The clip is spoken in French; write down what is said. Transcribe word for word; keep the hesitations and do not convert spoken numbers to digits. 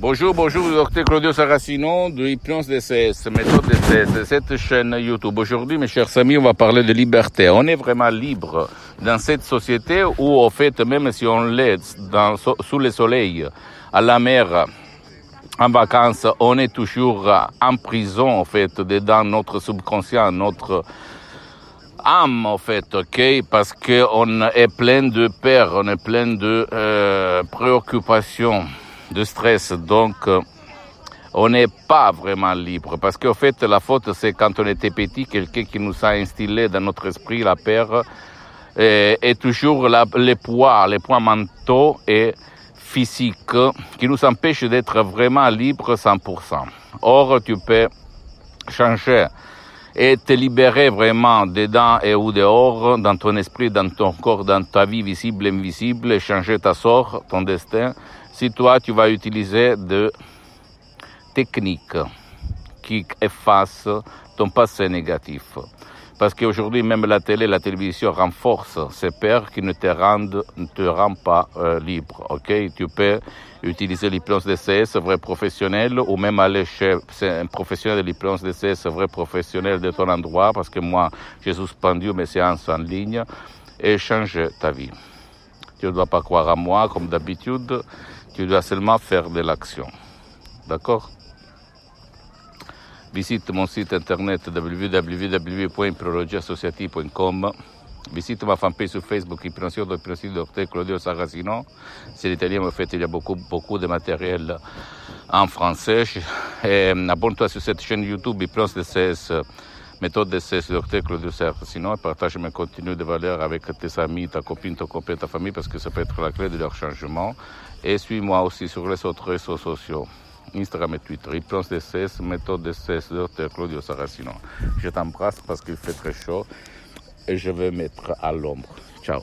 Bonjour, bonjour, docteur Claudio Saracino du Hypnose D C S, méthode D C S, de cette chaîne YouTube. Aujourd'hui, mes chers amis, on va parler de liberté. On est vraiment libre dans cette société où, en fait, même si on l'est dans, sous le soleil, à la mer, en vacances, on est toujours en prison, en fait, dedans notre subconscient, notre âme, en fait, ok, parce que on est plein de peur, on est plein de euh, préoccupations, de stress, donc on n'est pas vraiment libre, parce qu'en fait la faute c'est quand on était petit, quelqu'un qui nous a instillé dans notre esprit la peur et, et toujours la, les poids, les poids mentaux et physiques qui nous empêchent d'être vraiment libres cent pour cent. Or tu peux changer et te libérer vraiment dedans et ou dehors, dans ton esprit, dans ton corps, dans ta vie visible et invisible, et changer ta sort, ton destin, si toi tu vas utiliser des techniques qui effacent ton passé négatif. Parce qu'aujourd'hui même la télé, la télévision renforce ces peurs qui ne te rendent, ne te rendent pas euh, libre. Ok, tu peux utiliser l'hypnose D C S vrai professionnel ou même aller chez un professionnel de l'hypnose D C S vrai professionnel de ton endroit, parce que moi j'ai suspendu mes séances en ligne, et changer ta vie. Tu ne dois pas croire à moi comme d'habitude, tu dois seulement faire de l'action. D'accord? Visite mon site internet w w w dot prologiassociatie dot com. Visite ma fanpage sur Facebook, Hypnosio docteur Claudio Saracino. C'est l'italien, en fait, il y a beaucoup, beaucoup de matériel en français. Et abonne-toi sur cette chaîne YouTube, Hypnose D C S, méthode D C S, docteur Claudio Saracino. Et partage mes contenus de valeur avec tes amis, ta copine, ton copain, ta famille, parce que ça peut être la clé de leur changement. Et suis-moi aussi sur les autres réseaux sociaux. Instagram et Twitter, Hypnose D C S, méthode D C S, docteur Claudio Saracino. Je t'embrasse parce qu'il fait très chaud et je vais mettre à l'ombre. Ciao.